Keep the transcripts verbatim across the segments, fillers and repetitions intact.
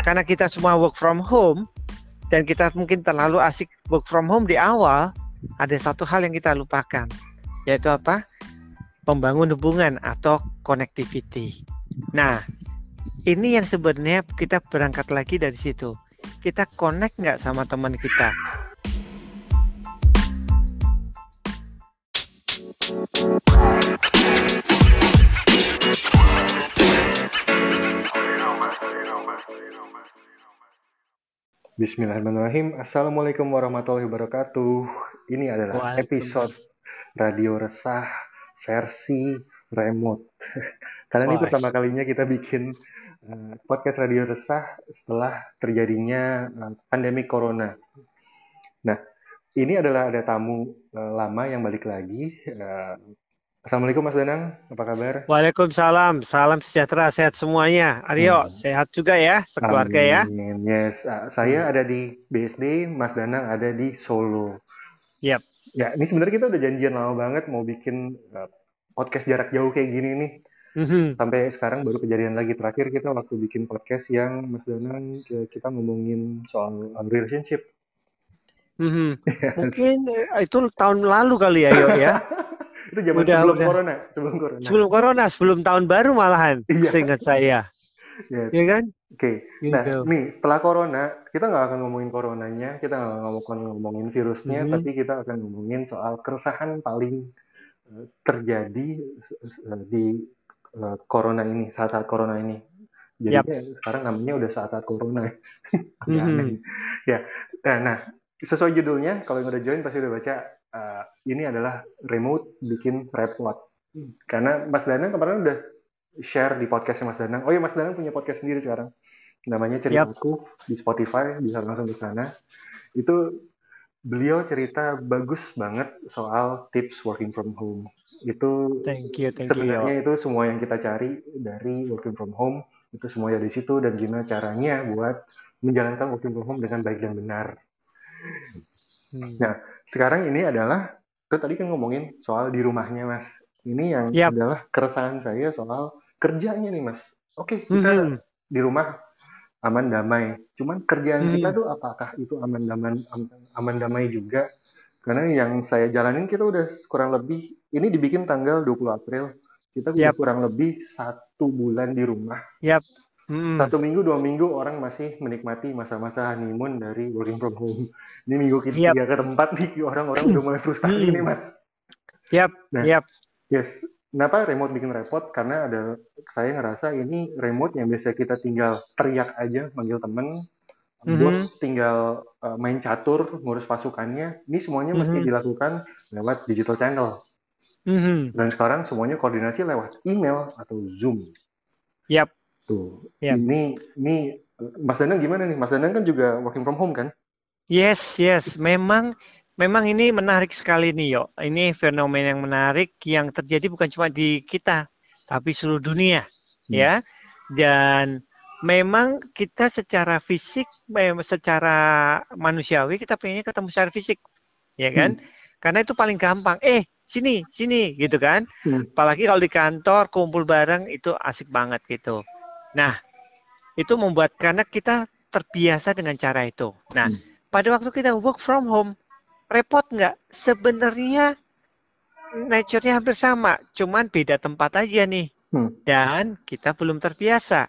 karena kita semua work from home dan kita mungkin terlalu asik work from home di awal, ada satu hal yang kita lupakan, yaitu apa? Membangun hubungan atau connectivity. Nah, ini yang sebenarnya kita berangkat lagi dari situ. Kita connect nggak sama teman kita? Bismillahirrahmanirrahim. Assalamualaikum warahmatullahi wabarakatuh. Ini adalah episode Radio Resah versi remote. Karena ini pertama kalinya kita bikin uh, podcast Radio Resah setelah terjadinya uh, pandemi corona. Nah, ini adalah ada tamu uh, lama yang balik lagi. Uh, Assalamualaikum Mas Danang, apa kabar? Waalaikumsalam, salam sejahtera, sehat semuanya. Aryo, hmm. sehat juga ya, sekeluarga ya. Yes, saya hmm. ada di B S D, Mas Danang ada di Solo. Yap. Ya, ini sebenarnya kita udah janjian lama banget mau bikin uh, podcast jarak jauh kayak gini nih. Mm-hmm. Sampai sekarang baru kejadian lagi. Terakhir kita waktu bikin podcast yang Mas Danang kita ngomongin soal relationship. Mm-hmm. Yes. Mungkin itu tahun lalu kali ya, Yo ya. Itu zaman udah, sebelum udah. corona, sebelum corona. Sebelum corona, sebelum tahun baru malahan, yeah. seingat saya. Iya yeah. yeah, kan? Oke. Okay. Nah, know. nih setelah corona, kita nggak akan ngomongin coronanya, kita nggak akan ngomongin virusnya, mm-hmm. tapi kita akan ngomongin soal keresahan paling uh, terjadi uh, di uh, corona ini, saat-saat corona ini. Jadi yep. ya, sekarang namanya udah saat-saat corona. mm-hmm. Ya. Nah, nah, sesuai judulnya, kalau yang udah join pasti udah baca. Uh, ini adalah remote bikin repot. Karena Mas Danang kemarin udah share di podcastnya Mas Danang. Oh ya, Mas Danang punya podcast sendiri sekarang. Namanya Cerita yep. Aku di Spotify, bisa langsung ke sana. Itu beliau cerita bagus banget soal tips working from home. Itu thank you, thank sebenarnya you. Itu semua yang kita cari dari working from home. Itu semua dari situ dan gimana caranya buat menjalankan working from home dengan baik dan benar. Hmm. Nah, sekarang ini adalah, itu tadi kan ngomongin soal di rumahnya, Mas. Ini yang yep. adalah keresahan saya soal kerjanya nih, Mas. Oke, okay, kita hmm. di rumah aman damai. Cuman kerjaan hmm. kita tuh apakah itu aman damai, aman damai juga? Karena yang saya jalanin kita udah kurang lebih, ini dibikin tanggal dua puluh April. Kita yep. udah kurang lebih satu bulan di rumah. Yap. Hmm. Satu minggu, dua minggu orang masih menikmati masa-masa honeymoon dari working from home. Ini minggu ketiga yep. ke tempat nih, orang-orang udah mulai frustasi nih, Mas. Yap, nah, yap. Yes, kenapa remote bikin repot? Karena ada, saya ngerasa ini remote yang biasa kita tinggal teriak aja, manggil temen, mm-hmm. bos tinggal uh, main catur, ngurus pasukannya. Ini semuanya mm-hmm. mesti dilakukan lewat digital channel. Mm-hmm. Dan sekarang semuanya koordinasi lewat email atau Zoom. Yap. Tuh, yep. ini, ini Mas Danang gimana nih? Mas Danang kan juga working from home kan? Yes, yes. Memang memang ini menarik sekali nih, Yo. Ini fenomena yang menarik yang terjadi bukan cuma di kita, tapi seluruh dunia. Hmm. ya. Dan memang kita secara fisik, secara manusiawi kita pengennya ketemu secara fisik. Ya kan? Hmm. Karena itu paling gampang. Eh, sini, sini gitu kan. Hmm. Apalagi kalau di kantor, kumpul bareng itu asik banget gitu. Nah, itu membuat karena kita terbiasa dengan cara itu. Nah, hmm. pada waktu kita work from home, repot nggak? Sebenarnya nature-nya hampir sama, cuman beda tempat aja nih. Hmm. Dan kita belum terbiasa.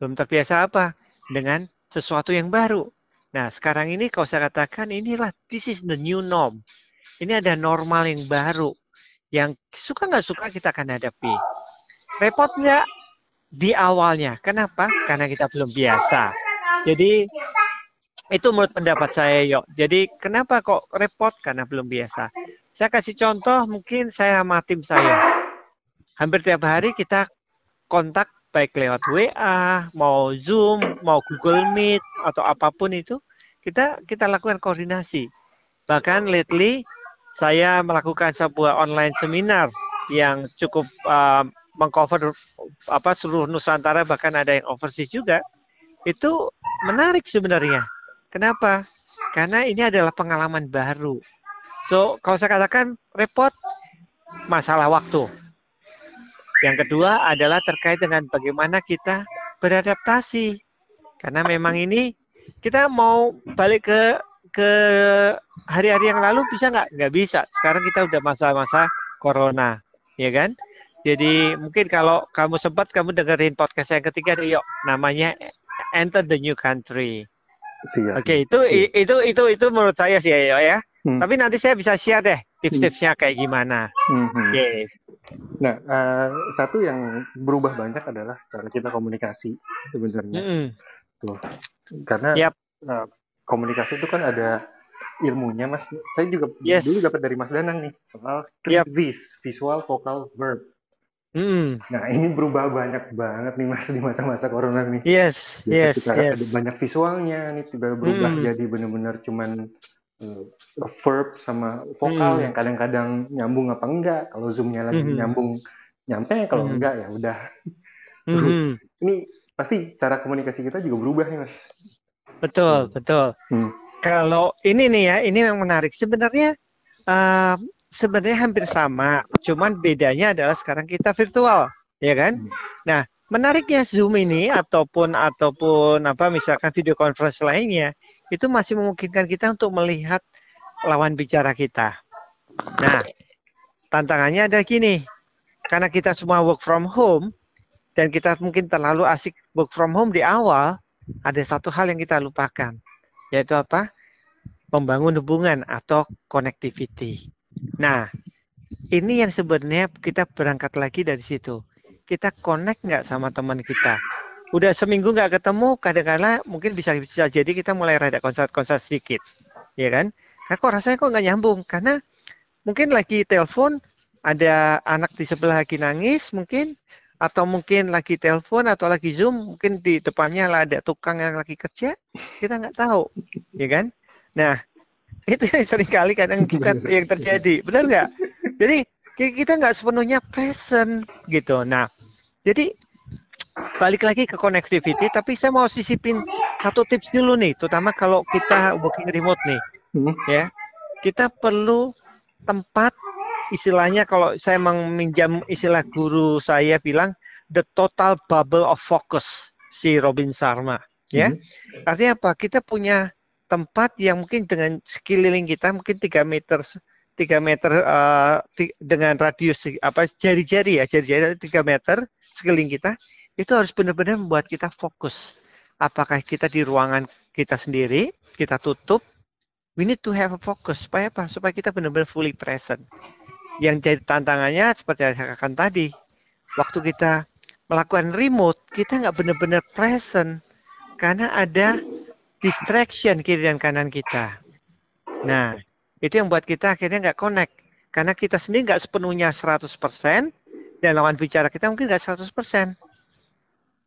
Belum terbiasa apa? Dengan sesuatu yang baru. Nah, sekarang ini kalau saya katakan inilah, this is the new norm. Ini ada normal yang baru. Yang suka nggak suka kita akan hadapi. Repot nggak? Di awalnya, kenapa? Karena kita belum biasa. Jadi itu menurut pendapat saya, Yok. Jadi kenapa kok repot? Karena belum biasa. Saya kasih contoh, mungkin saya sama tim saya. Hampir tiap hari kita kontak baik lewat W A, mau Zoom, mau Google Meet atau apapun itu, kita kita lakukan koordinasi. Bahkan lately saya melakukan sebuah online seminar yang cukup um, mengcover apa seluruh Nusantara, bahkan ada yang overseas juga. Itu menarik sebenarnya. Kenapa? Karena ini adalah pengalaman baru. So, kalau saya katakan repot, masalah waktu. Yang kedua adalah terkait dengan bagaimana kita beradaptasi. Karena memang ini kita mau balik ke ke hari-hari yang lalu bisa nggak? Nggak bisa. Sekarang kita udah masa-masa corona, ya kan? Jadi mungkin kalau kamu sempat kamu dengerin podcast yang ketiga, yuk, namanya Enter the New Country. Oke, okay, itu, itu itu itu itu menurut saya sih ya. ya. Hmm. Tapi nanti saya bisa share deh tips-tipsnya kayak gimana. Hmm. Oke. Okay. Nah, uh, satu yang berubah banyak adalah cara kita komunikasi sebenarnya. Hmm. Tuh. Karena yep. uh, komunikasi itu kan ada ilmunya, Mas. Saya juga yes. dulu dapat dari Mas Danang nih soal three yep. V's, visual, vocal, verb. Mm. Nah, ini berubah banyak banget nih, Mas, di masa-masa corona nih. Yes, biasa yes, kita yes. ada banyak visualnya nih, tiba-tiba berubah mm. jadi benar-benar cuman uh, verb sama vokal mm. yang kadang-kadang nyambung apa enggak. Kalau zoomnya lagi mm-hmm. nyambung nyampe, kalau mm. enggak ya udah. Mm-hmm. Ini pasti cara komunikasi kita juga berubah nih, Mas. Betul, hmm. betul. Hmm. Kalau ini nih ya, ini yang menarik. Sebenarnya uh, sebenarnya hampir sama, cuman bedanya adalah sekarang kita virtual, ya kan? Hmm. Nah, menariknya Zoom ini ataupun ataupun apa misalkan video conference lainnya, itu masih memungkinkan kita untuk melihat lawan bicara kita. Nah, tantangannya ada gini. Karena kita semua work from home dan kita mungkin terlalu asik work from home di awal, ada satu hal yang kita lupakan, yaitu apa? Membangun hubungan atau connectivity. Nah, ini yang sebenarnya kita berangkat lagi dari situ. Kita connect nggak sama teman kita? Udah seminggu nggak ketemu, kadang-kadang mungkin bisa bisa jadi kita mulai rada konser-konser sedikit, ya kan? Nah, kok rasanya kok nggak nyambung? Karena mungkin lagi telepon ada anak di sebelah lagi nangis mungkin, atau mungkin lagi telepon atau lagi Zoom, mungkin di depannya lah ada tukang yang lagi kerja, kita nggak tahu, ya kan? Nah, itu yang seringkali kadang kita yang terjadi, benar nggak? Jadi kita nggak sepenuhnya present gitu. Nah, jadi balik lagi ke connectivity, tapi saya mau sisipin satu tips dulu nih, terutama kalau kita working remote nih, ya, kita perlu tempat. Istilahnya kalau saya meminjam istilah guru saya bilang the total bubble of focus, si Robin Sharma, ya. Mm-hmm. Artinya apa? Kita punya tempat yang mungkin dengan sekeliling kita mungkin tiga meter tiga meter uh, t- dengan radius apa jari-jari ya, jari-jari tiga meter sekeliling kita, itu harus benar-benar membuat kita fokus. Apakah kita di ruangan kita sendiri, kita tutup. We need to have a focus supaya apa? Supaya kita benar-benar fully present. Yang jadi tantangannya seperti yang saya katakan tadi, waktu kita melakukan remote, kita nggak benar-benar present karena ada distraction kiri dan kanan kita. Nah, itu yang buat kita akhirnya nggak connect. Karena kita sendiri nggak sepenuhnya seratus persen dan lawan bicara kita mungkin nggak seratus persen.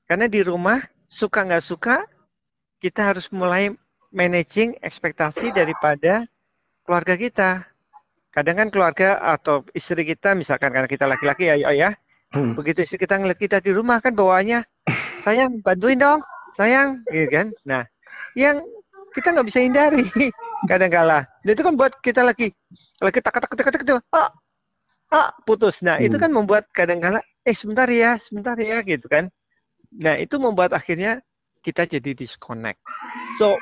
Karena di rumah, suka nggak suka, kita harus mulai managing ekspektasi daripada keluarga kita. Kadang kan keluarga atau istri kita, misalkan karena kita laki-laki ya, ya, hmm. begitu istri kita ngeliat kita di rumah kan bawaannya, sayang bantuin dong, sayang, gitu kan. Nah, yang kita nggak bisa hindari kadang-kala. Dan itu kan buat kita lagi, lagi tak-tak-tak-tak-tak, ah, ah, putus. Nah, hmm. itu kan membuat kadang-kala, eh sebentar ya, sebentar ya, gitu kan. Nah, itu membuat akhirnya kita jadi disconnect. So,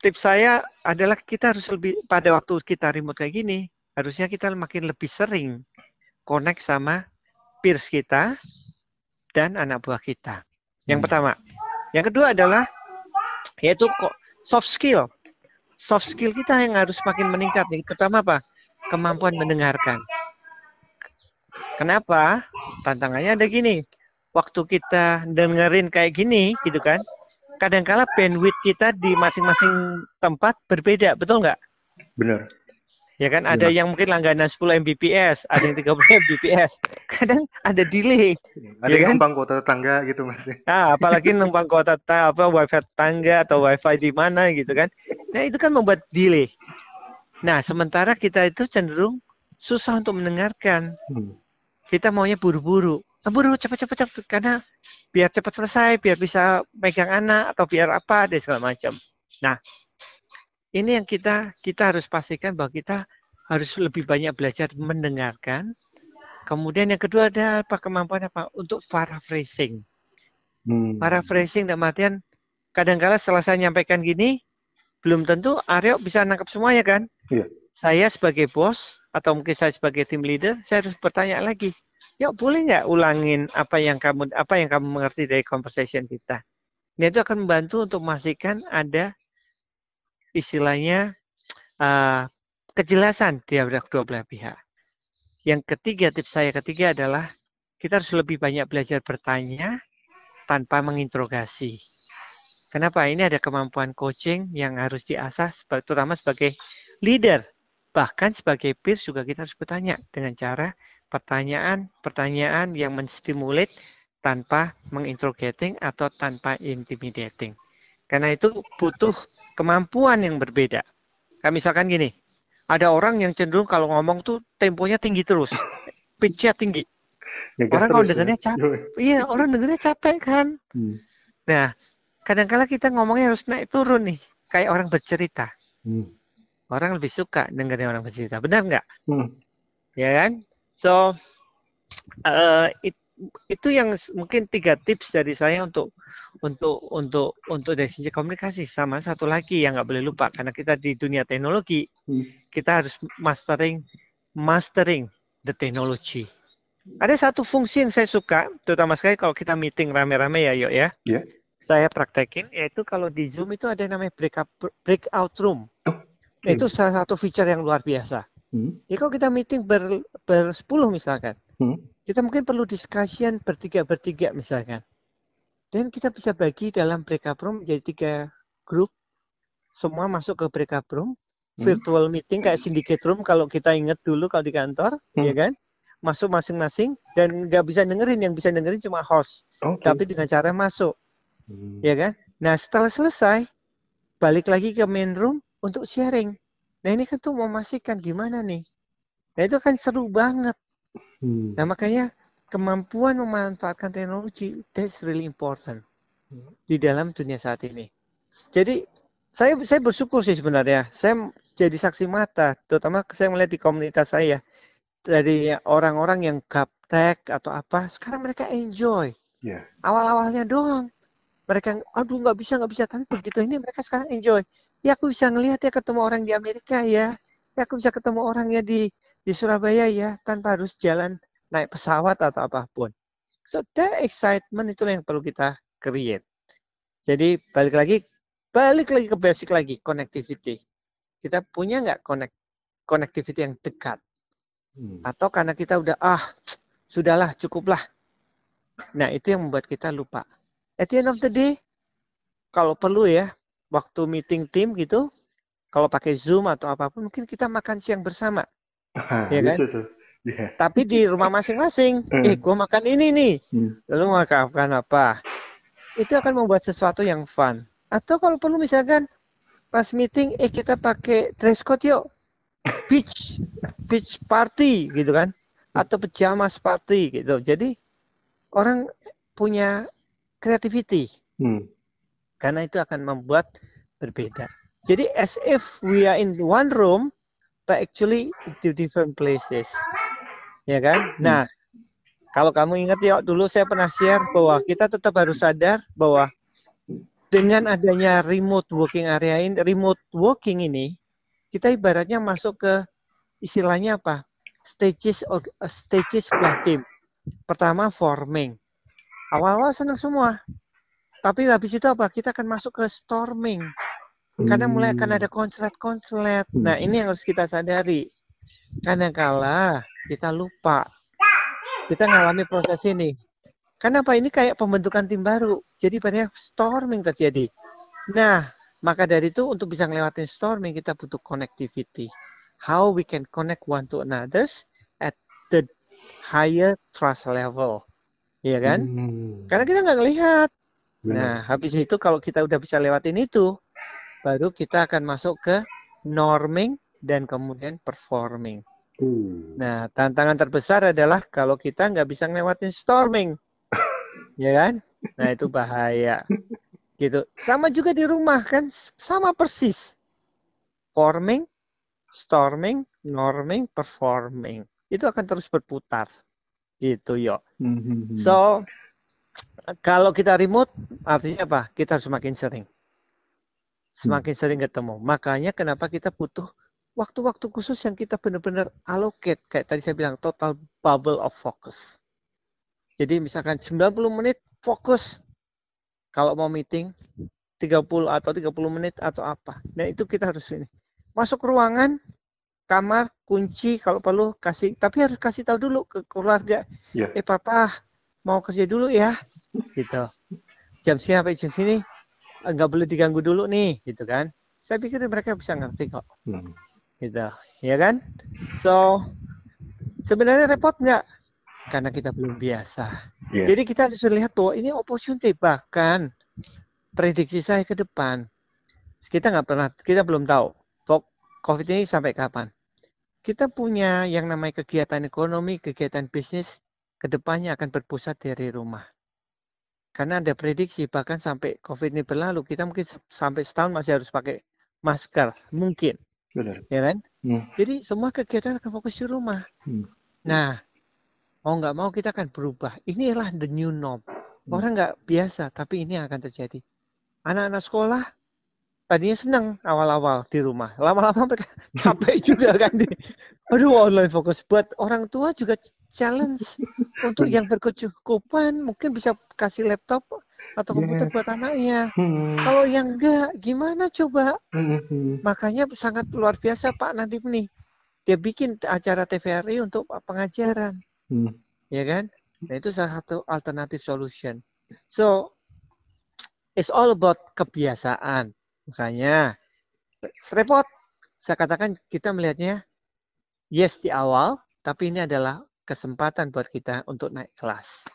tips saya adalah kita harus lebih, pada waktu kita remote kayak gini, harusnya kita makin lebih sering connect sama peers kita dan anak buah kita. Yang pertama. Yang kedua adalah, yaitu soft skill. Soft skill kita yang harus makin meningkat. Terutama apa? Kemampuan mendengarkan. Kenapa? Tantangannya ada gini. Waktu kita dengerin kayak gini, gitu kan, kadang-kala bandwidth kita di masing-masing tempat berbeda, betul nggak? Benar. Ya kan, ada benar. Yang mungkin langganan sepuluh megabits per second, ada yang tiga puluh megabits per second. Kadang ada delay. Ada ya yang numpang kan? Kuota tetangga gitu, Mas. Nah, apalagi numpang kuota tetangga, apa, wifi tetangga atau wifi di mana gitu kan. Nah, itu kan membuat delay. Nah, sementara kita itu cenderung susah untuk mendengarkan. Hmm. Kita maunya buru-buru. Nah, buru, cepat-cepat, cepat, karena biar cepat selesai, biar bisa megang anak atau biar apa dan segala macam. Nah, ini yang kita kita harus pastikan bahwa kita harus lebih banyak belajar mendengarkan. Kemudian yang kedua ada apa, kemampuan apa untuk paraphrasing. Hmm. Paraphrasing dalam artian kadang-kala setelah saya nyampaikan gini, belum tentu Aryo bisa nangkap semuanya kan? Iya. Saya sebagai bos, atau mungkin saya sebagai tim leader, saya harus bertanya lagi. Yuk, boleh nggak ulangin apa yang kamu apa yang kamu mengerti dari conversation kita? Nah, itu akan membantu untuk memastikan ada istilahnya uh, kejelasan di antara kedua belah pihak. Yang ketiga, tips saya ketiga adalah kita harus lebih banyak belajar bertanya tanpa menginterogasi. Kenapa? Ini ada kemampuan coaching yang harus diasah, terutama sebagai leader. Bahkan sebagai peers juga kita harus bertanya dengan cara pertanyaan-pertanyaan yang menstimulate tanpa menginterrogating atau tanpa intimidating. Karena itu butuh kemampuan yang berbeda. Nah, misalkan gini, ada orang yang cenderung kalau ngomong tuh temponya tinggi terus, pitch-nya tinggi. Orang kalau dengarnya capek, iya orang dengarnya capek kan. Hmm. Nah, kadang-kala kita ngomongnya harus naik turun nih, kayak orang bercerita. Hmm. Orang lebih suka dengerin orang bercerita, benar nggak? Hmm. Ya kan? So, uh, it, itu yang mungkin tiga tips dari saya untuk untuk untuk untuk dari sisi komunikasi. Sama satu lagi yang nggak boleh lupa, karena kita di dunia teknologi, hmm. kita harus mastering mastering the technology. Ada satu fungsi yang saya suka, terutama sekali kalau kita meeting rame-rame ya, yuk ya. Yeah. Saya praktekin, yaitu kalau di Zoom itu ada namanya break up, breakout room. Oh. Okay. Itu salah satu feature yang luar biasa. Hmm. Ya, kalau kita meeting ber, ber sepuluh misalkan, hmm. kita mungkin perlu discussion bertiga-bertiga misalkan. Dan kita bisa bagi dalam breakout room jadi tiga grup, semua masuk ke breakout room, hmm. virtual meeting kayak syndicate room kalau kita ingat dulu kalau di kantor, hmm. ya kan? Masuk masing-masing dan nggak bisa dengerin, yang bisa dengerin cuma host, okay. tapi dengan cara masuk, hmm. ya kan? Nah setelah selesai balik lagi ke main room untuk sharing. Nah ini kan tuh memastikan gimana nih? Nah itu kan seru banget. Hmm. Nah makanya kemampuan memanfaatkan teknologi that's really important hmm. di dalam dunia saat ini. Jadi saya saya bersyukur sih sebenarnya. Saya jadi saksi mata, terutama saya melihat di komunitas saya. Dari orang-orang yang gaptek atau apa, sekarang mereka enjoy. Yeah. Awal-awalnya doang. Mereka, aduh nggak bisa, nggak bisa. Tapi begitu ini mereka sekarang enjoy. Ya aku bisa ngelihat ya ketemu orang di Amerika ya. Ya aku bisa ketemu orangnya di di Surabaya ya. Tanpa harus jalan naik pesawat atau apapun. So that excitement itulah yang perlu kita create. Jadi balik lagi, balik lagi ke basic lagi, connectivity. Kita punya nggak connect, connectivity yang dekat? Hmm. Atau karena kita udah, ah, sudahlah, cukuplah. Nah, itu yang membuat kita lupa. At the end of the day, kalau perlu ya, waktu meeting tim gitu, kalau pakai Zoom atau apapun, mungkin kita makan siang bersama. Ah, ya kan? Yeah. Tapi di rumah masing-masing, eh, gue makan ini nih. Hmm. Lalu makan apa? Itu akan membuat sesuatu yang fun. Atau kalau perlu misalkan, pas meeting, eh, kita pakai dress code yuk. Beach, beach party gitu kan, atau pajamas party gitu. Jadi orang punya creativity, hmm. karena itu akan membuat berbeda. Jadi as if we are in one room, but actually to different places, ya kan? Hmm. Nah, kalau kamu ingat ya dulu saya pernah share bahwa kita tetap harus sadar bahwa dengan adanya remote working area ini, remote working ini. Kita ibaratnya masuk ke istilahnya apa? Stages or, stages sebuah tim. Pertama forming. Awal-awal senang semua. Tapi habis itu apa? Kita akan masuk ke storming. Karena mulai akan ada konslet-konslet. Nah, ini yang harus kita sadari. Kadang-kala kita lupa. Kita ngalami proses ini. Kenapa? Ini kayak pembentukan tim baru. Jadi banyak storming terjadi. Nah, maka dari itu untuk bisa ngelewatin storming kita butuh connectivity. How we can connect one to another at the higher trust level. Iya kan? Hmm. Karena kita nggak ngelihat. Benar. Nah, habis itu kalau kita udah bisa lewatin itu, baru kita akan masuk ke norming dan kemudian performing. Hmm. Nah, tantangan terbesar adalah kalau kita nggak bisa ngelewatin storming. Iya kan? Nah, itu bahaya. Gitu. Sama juga di rumah kan, sama persis. Forming, storming, norming, performing. Itu akan terus berputar. Gitu yo. Mm-hmm. So, kalau kita remote, artinya apa? Kita harus semakin sering. Semakin hmm. sering ketemu. Makanya kenapa kita butuh waktu-waktu khusus yang kita benar-benar allocate. Kayak tadi saya bilang, total bubble of focus. Jadi misalkan sembilan puluh menit fokus. Kalau mau meeting, tiga puluh atau tiga puluh menit atau apa. Nah itu kita harus ini. Masuk ruangan, kamar, kunci kalau perlu kasih, tapi harus kasih tahu dulu ke keluarga. Yeah. Eh papa mau kerja dulu ya, gitu. Jam sini sampai jam sini nggak boleh diganggu dulu nih, gitu kan? Saya pikir mereka bisa ngerti kok, hmm. gitu, ya kan? So sebenarnya repot nggak? Karena kita belum biasa. Yes. Jadi kita harus lihat bahwa ini opportunity, bahkan prediksi saya ke depan kita nggak pernah, kita belum tahu COVID ini sampai kapan. Kita punya yang namanya kegiatan ekonomi, kegiatan bisnis, kedepannya akan berpusat dari rumah. Karena ada prediksi, bahkan sampai COVID ini berlalu, kita mungkin sampai setahun masih harus pakai masker, mungkin. Benar. Ya kan? Hmm. Jadi semua kegiatan akan fokus di rumah. Hmm. Nah, mau nggak mau kita akan berubah. Inilah the new norm. Orang nggak hmm. biasa, tapi ini akan terjadi. Anak-anak sekolah, tadinya senang awal-awal di rumah. Lama-lama mereka capek juga kan. Di, aduh online fokus. Buat orang tua juga challenge. Untuk yang berkecukupan mungkin bisa kasih laptop atau komputer yes. buat anaknya. Hmm. Kalau yang enggak gimana coba? Hmm. Makanya sangat luar biasa Pak Nadiem nih. Dia bikin acara T V R I untuk pengajaran. Hmm. Ya kan? Nah itu salah satu alternative solution. So, it's all about kebiasaan. Makanya, repot. Saya katakan kita melihatnya, yes di awal, tapi ini adalah kesempatan buat kita untuk naik kelas.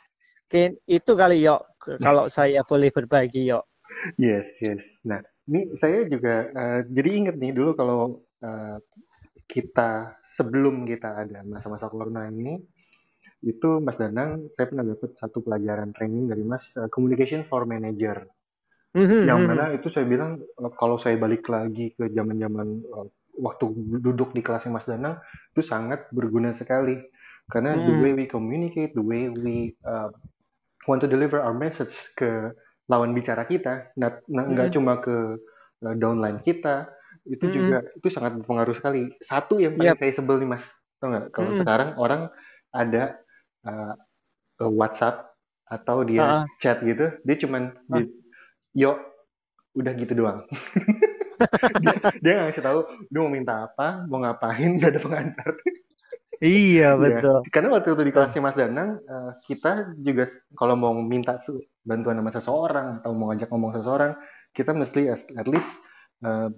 Oke, itu kali Yok, kalau saya boleh berbagi Yok. Yes, yes. Nah, ini saya juga, uh, jadi ingat nih dulu kalau uh, kita, sebelum kita ada masa-masa corona ini, itu Mas Danang, saya pernah dapat satu pelajaran training dari Mas, uh, Communication for Manager. Yang mana itu saya bilang kalau saya balik lagi ke zaman-zaman waktu duduk di kelasnya Mas Danang itu sangat berguna sekali karena hmm. the way we communicate, the way we uh, want to deliver our message ke lawan bicara kita, nggak hmm. cuma ke downline kita itu hmm. juga itu sangat berpengaruh sekali. Satu yang paling yep. saya sebel nih Mas, tau nggak kalau hmm. sekarang orang ada uh, WhatsApp atau dia uh. chat gitu, dia cuman uh. di, yo, udah gitu doang. dia, dia gak ngasih tahu dia mau minta apa, mau ngapain, gak ada pengantar. Iya, betul. Ya, karena waktu itu di kelasnya Mas Danang, uh, kita juga kalau mau minta bantuan sama seseorang, atau mau ngajak ngomong seseorang, kita mesti at least, uh,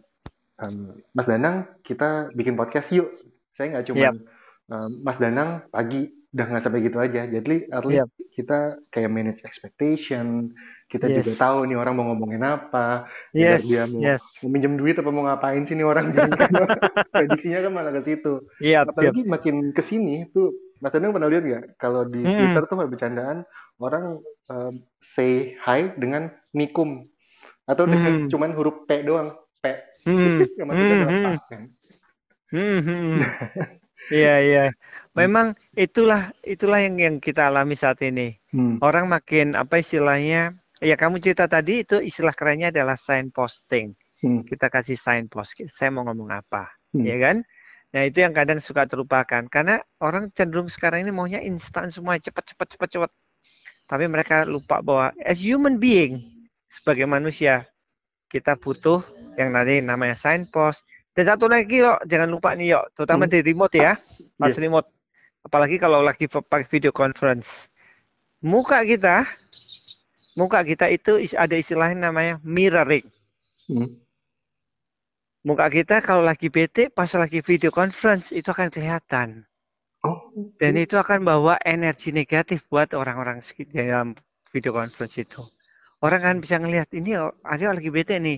um, Mas Danang, kita bikin podcast yuk. Saya gak cuma, yep. uh, Mas Danang pagi, udah nggak sampai gitu aja, jadi at least yep. kita kayak manage expectation, kita yes. juga tahu nih orang mau ngomongin apa, yes. dia mau, yes. mau minjem duit apa mau ngapain sih nih orang, prediksinya kan malah ke situ. Yep. Apalagi yep. makin kesini tuh, Mas Danang pernah lihat nggak kalau di hmm. Twitter tuh bercandaan orang uh, say hi dengan mikum atau dengan hmm. cuman huruf P doang, P, hmm. yang maksudnya hmm. adalah P kan. Hmm. Iya iya, memang itulah itulah yang yang kita alami saat ini. Hmm. Orang makin apa istilahnya? Ya kamu cerita tadi itu istilah kerennya adalah signposting. Hmm. Kita kasih signpost. Saya mau ngomong apa, hmm. ya kan? Nah itu yang kadang suka terlupakan karena orang cenderung sekarang ini maunya instan semua, cepat cepat cepat cepat. Tapi mereka lupa bahwa as human being sebagai manusia kita butuh yang tadi namanya signpost. Dan satu lagi Yok, jangan lupa nih Yok, terutama hmm. di remote ya, pas yeah. remote. Apalagi kalau lagi pakai video conference. Muka kita, muka kita itu ada istilahnya namanya mirroring. Hmm. Muka kita kalau lagi bete, pas lagi video conference itu akan kelihatan. Oh. Dan itu akan bawa energi negatif buat orang-orang dalam video conference itu. Orang kan bisa ngelihat, ini ada lagi bete nih.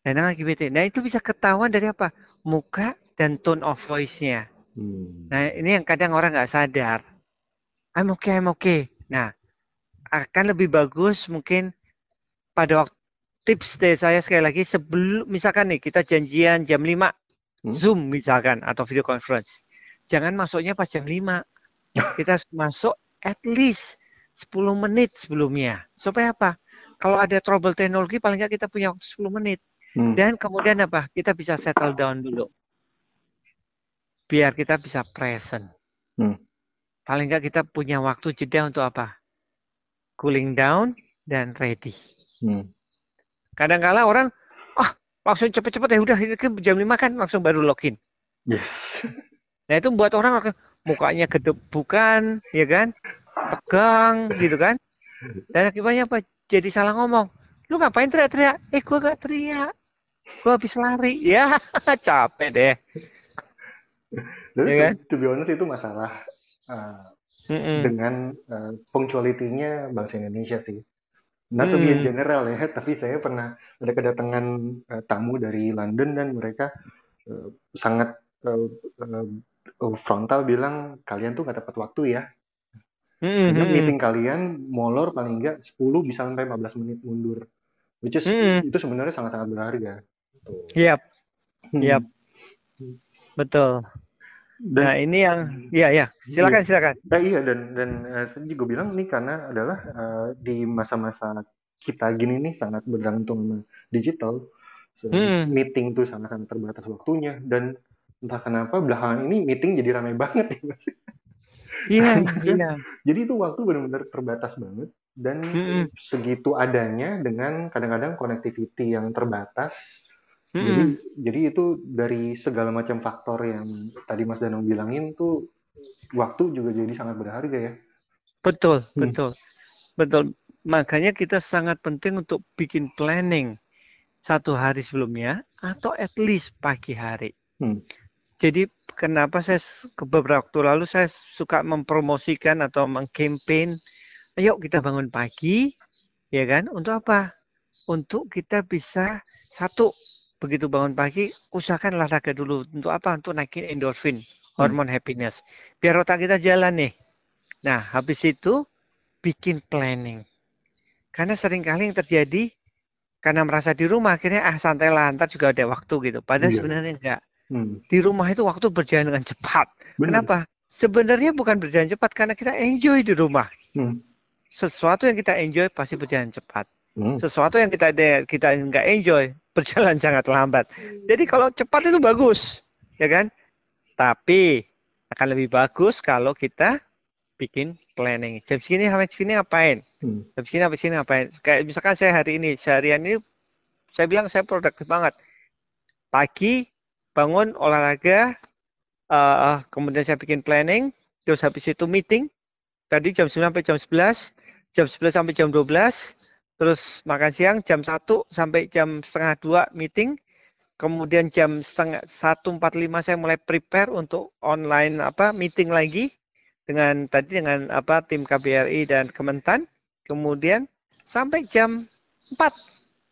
Danang lagi bete. Nah itu bisa ketahuan dari apa? Muka dan tone of voice-nya. Hmm. Nah ini yang kadang orang nggak sadar. I'm okay, I'm okay. Nah akan lebih bagus mungkin pada waktu tips dari saya sekali lagi sebelum misalkan nih kita janjian jam lima hmm? Zoom misalkan atau video conference. Jangan masuknya pas jam lima. Kita harus masuk at least sepuluh menit sebelumnya. Supaya apa? Kalau ada trouble teknologi paling nggak kita punya waktu sepuluh menit. Hmm. Dan kemudian apa? Kita bisa settle down dulu. Biar kita bisa present. Hmm. Paling nggak kita punya waktu jeda untuk apa? Cooling down dan ready. Hmm. Kadang-kala orang, oh, langsung cepet-cepet ya udah ini jam lima kan langsung baru login. Yes. Nah itu buat orang mukanya gedebukan, ya kan? Tegang gitu kan? Dan akibatnya apa? Jadi salah ngomong. Lu ngapain teriak-teriak? Eh gua gak teriak. Gua habis lari. Ya capek deh. Jadi, ya kan? To be honest itu masalah uh, mm-mm. dengan uh, punctuality-nya bahasa Indonesia sih. Nah, to be in general ya, tapi saya pernah ada kedatangan uh, tamu dari London dan mereka uh, sangat uh, uh, frontal bilang kalian tuh nggak tepat waktu ya. Mm-hmm. Meeting kalian molor paling nggak sepuluh bisa sampai lima belas menit mundur. Which is mm-hmm. itu sebenarnya sangat-sangat berharga. Iya. Yep. Iya. Yep. Betul. Dan, nah ini yang, ya ya, silakan iya. silakan. Nah, iya dan dan uh, saya juga bilang ini karena adalah uh, di masa-masa kita gini nih sangat bergantung digital, so, hmm. meeting tuh sangat-sangat terbatas waktunya dan entah kenapa belakangan ini meeting jadi ramai banget ya mas. Iya. Iya. Jadi itu waktu benar-benar terbatas banget dan hmm. segitu adanya dengan kadang-kadang connectivity yang terbatas. Mm-hmm. Jadi, jadi itu dari segala macam faktor yang tadi Mas Danang bilangin tuh waktu juga jadi sangat berharga ya. Betul, hmm. betul, betul. Makanya kita sangat penting untuk bikin planning satu hari sebelumnya atau at least pagi hari. Hmm. Jadi kenapa saya beberapa waktu lalu saya suka mempromosikan atau mengkampanye, ayo kita bangun pagi, ya kan? Untuk apa? Untuk kita bisa satu. Begitu bangun pagi, usahakan olahraga dulu. Untuk apa? Untuk naikin endorfin, hormon hmm. happiness. Biar otak kita jalan nih. Nah, habis itu bikin planning. Karena seringkali yang terjadi, karena merasa di rumah, akhirnya ah santai lah, ntar juga ada waktu gitu. Padahal yeah. sebenarnya enggak. Hmm. Di rumah itu waktu berjalan dengan cepat. Bener. Kenapa? Sebenarnya bukan berjalan cepat, karena kita enjoy di rumah. Hmm. Sesuatu yang kita enjoy pasti berjalan cepat. Hmm. Sesuatu yang kita kita enggak enjoy, berjalan sangat lambat. Jadi kalau cepat itu bagus, ya kan? Tapi akan lebih bagus kalau kita bikin planning. Jam segini sampai sini ngapain? Jam segini sampai sini ngapain? Kayak misalkan saya hari ini, seharian ini saya bilang saya produktif banget. Pagi bangun olahraga, uh, kemudian saya bikin planning, terus habis itu meeting. Tadi jam sembilan sampai jam sebelas, jam sebelas sampai jam dua belas. Terus makan siang jam satu sampai jam setengah dua meeting. Kemudian jam setengah satu empat puluh lima saya mulai prepare untuk online apa meeting lagi dengan tadi dengan apa tim K B R I dan Kementan. Kemudian sampai jam empat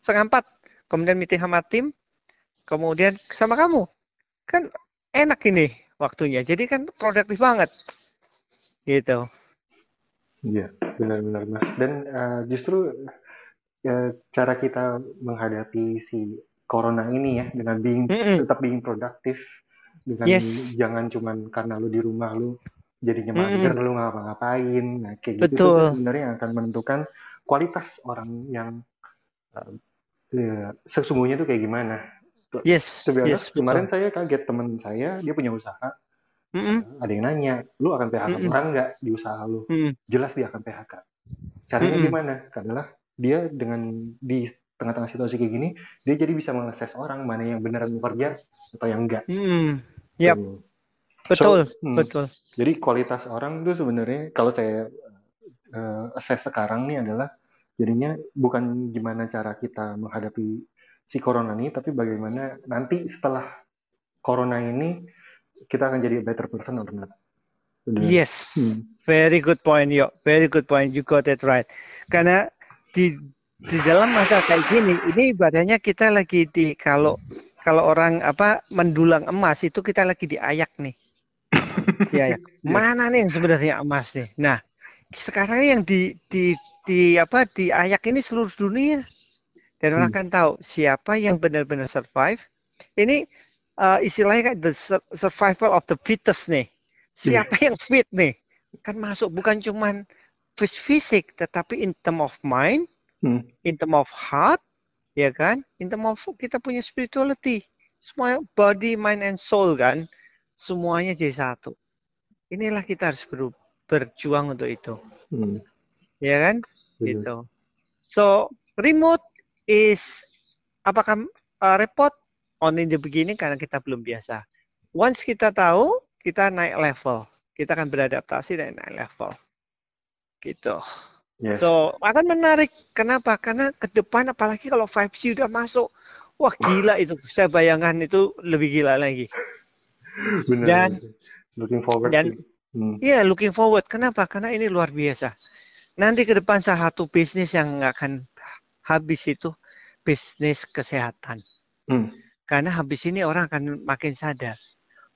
setengah empat kemudian meeting sama tim. Kemudian sama kamu. Kan enak ini waktunya. Jadi kan produktif banget. Gitu. Iya, benar-benar Mas. Dan uh, justru cara kita menghadapi si corona ini ya dengan being, mm-mm. tetap being produktif dengan yes. jangan cuman karena lu di rumah lu jadinya mager lu ngapa-ngapain, nah kayak betul. Gitu tuh sebenarnya akan menentukan kualitas orang yang uh, ya, sesungguhnya tuh kayak gimana. Yes. Sebenarnya yes, kemarin betul. Saya kaget teman saya dia punya usaha, mm-mm. ada yang nanya lu akan P H K mm-mm. orang nggak di usaha lu, mm-mm. jelas dia akan P H K. Caranya mm-mm. gimana? Karena dia dengan di tengah-tengah situasi kayak gini, dia jadi bisa mengakses orang mana yang beneran bekerja atau yang enggak. Hmm, yep. so, betul, hmm, betul. Jadi kualitas orang itu sebenarnya kalau saya uh, assess sekarang nih adalah jadinya bukan gimana cara kita menghadapi si corona ini, tapi bagaimana nanti setelah corona ini kita akan jadi better person atau enggak. Yes, hmm. very good point yo, very good point. You got it right. Karena Di, di dalam masa kayak gini, ini ibaratnya kita lagi di kalau kalau orang apa mendulang emas itu kita lagi diayak nih. Diayak. Mana nih yang sebenarnya emas nih? Nah, sekarang yang di di di apa diayak ini seluruh dunia. Dan orang hmm. akan tahu siapa yang benar-benar survive. Ini uh, istilahnya kayak the survival of the fittest nih. Siapa yeah. yang fit nih? Kan masuk bukan cuman fisik, tetapi in term of mind, hmm. in term of heart, ya kan, in term of kita punya spirituality, semua body, mind, and soul kan, semuanya jadi satu. Inilah kita harus ber, berjuang untuk itu, hmm. ya kan, hmm. gitu. So remote is apakah uh, repot? Only in the beginning karena kita belum biasa. Once kita tahu, kita naik level, kita akan beradaptasi dan naik level. Gitu. Yes. So akan menarik. Kenapa? Karena ke depan apalagi kalau lima G udah masuk, wah gila itu. Saya bayangkan itu lebih gila lagi. Benar. Dan looking forward. Iya, hmm. yeah, looking forward. Kenapa? Karena ini luar biasa. Nanti ke depan salah satu bisnis yang nggak akan habis itu bisnis kesehatan. Hmm. Karena habis ini orang akan makin sadar.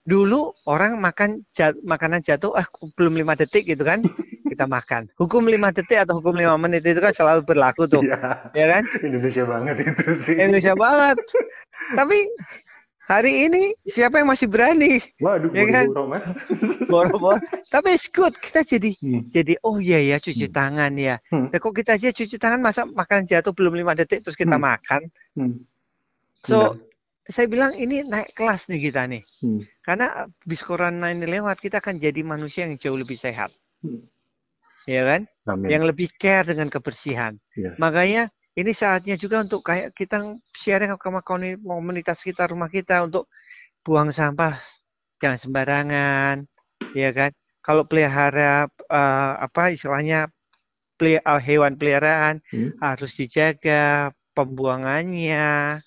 Dulu orang makan jat, makanan jatuh, ah belum lima detik gitu kan, kita makan. Hukum lima detik atau hukum lima menit itu kan selalu berlaku tuh, ya, ya kan? Indonesia banget itu sih. Indonesia banget. Tapi hari ini siapa yang masih berani? Waduh, ya kan? Mas. Boro-boro. Tapi it's good, kita jadi hmm. jadi oh iya ya cuci hmm. tangan ya. Hmm. Nah, kok kita aja cuci tangan masa makan jatuh belum lima detik terus kita hmm. makan? Hmm. So, benar. Saya bilang ini naik kelas nih kita nih. Hmm. Karena abis corona ini lewat, kita akan jadi manusia yang jauh lebih sehat. Hmm. Ya kan? Amin. Yang lebih care dengan kebersihan. Yes. Makanya ini saatnya juga untuk kayak kita sharing sama komunitas kita, rumah kita, untuk buang sampah jangan sembarangan. Ya kan? Kalau pelihara, uh, apa istilahnya, pelihara, uh, hewan peliharaan hmm. harus dijaga pembuangannya.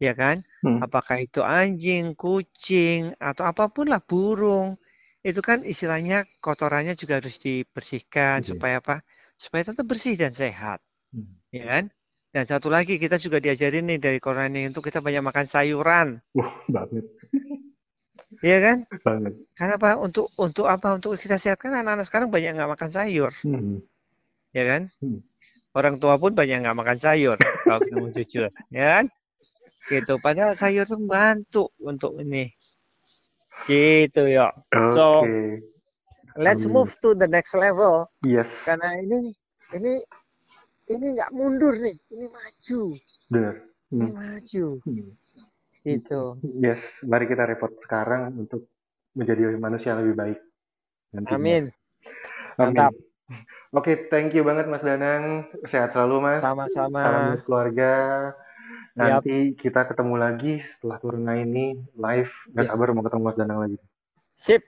Ya kan, hmm. apakah itu anjing, kucing, atau apapun lah, burung, itu kan istilahnya kotorannya juga harus dibersihkan, okay. supaya apa? Supaya tetap bersih dan sehat, hmm. ya kan? Dan satu lagi kita juga diajarin nih dari corona ini untuk kita banyak makan sayuran. Wah, uh, banget. Iya kan? Banget. Karena apa? Untuk untuk apa? Untuk kita sehat kan anak-anak sekarang banyak nggak makan sayur, hmm. ya kan? Hmm. Orang tua pun banyak nggak makan sayur, kalau kita mau jujur, ya kan? Gitu, padahal sayur itu membantu untuk ini. Gitu ya. Okay. So let's um. move to the next level. Yes. Karena ini ini ini nggak mundur nih, ini maju. Benar. Ini hmm. maju. Hmm. Gitu. Yes, mari kita repot sekarang untuk menjadi manusia yang lebih baik. Nantinya. Amin. Mantap. Oke, okay, thank you banget Mas Danang. Sehat selalu Mas. Sama-sama. Salam keluarga. Nanti yep. kita ketemu lagi setelah turunnya ini live. Gak yes. sabar mau ketemu Mas Danang lagi. Sip.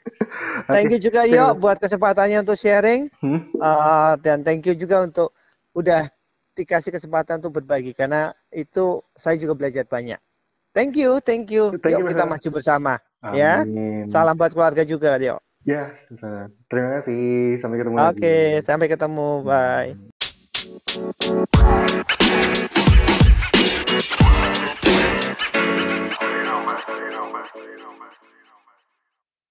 Thank you juga yo buat kesempatannya untuk sharing. Hmm? Uh, dan thank you juga untuk udah dikasih kesempatan untuk berbagi. Karena itu saya juga belajar banyak. Thank you, thank you. Thank yo, you kita maju bersama. Amin. Ya. Salam buat keluarga juga yo. Ya, yeah, terima kasih. Sampai ketemu okay, lagi. Oke, sampai ketemu. Bye.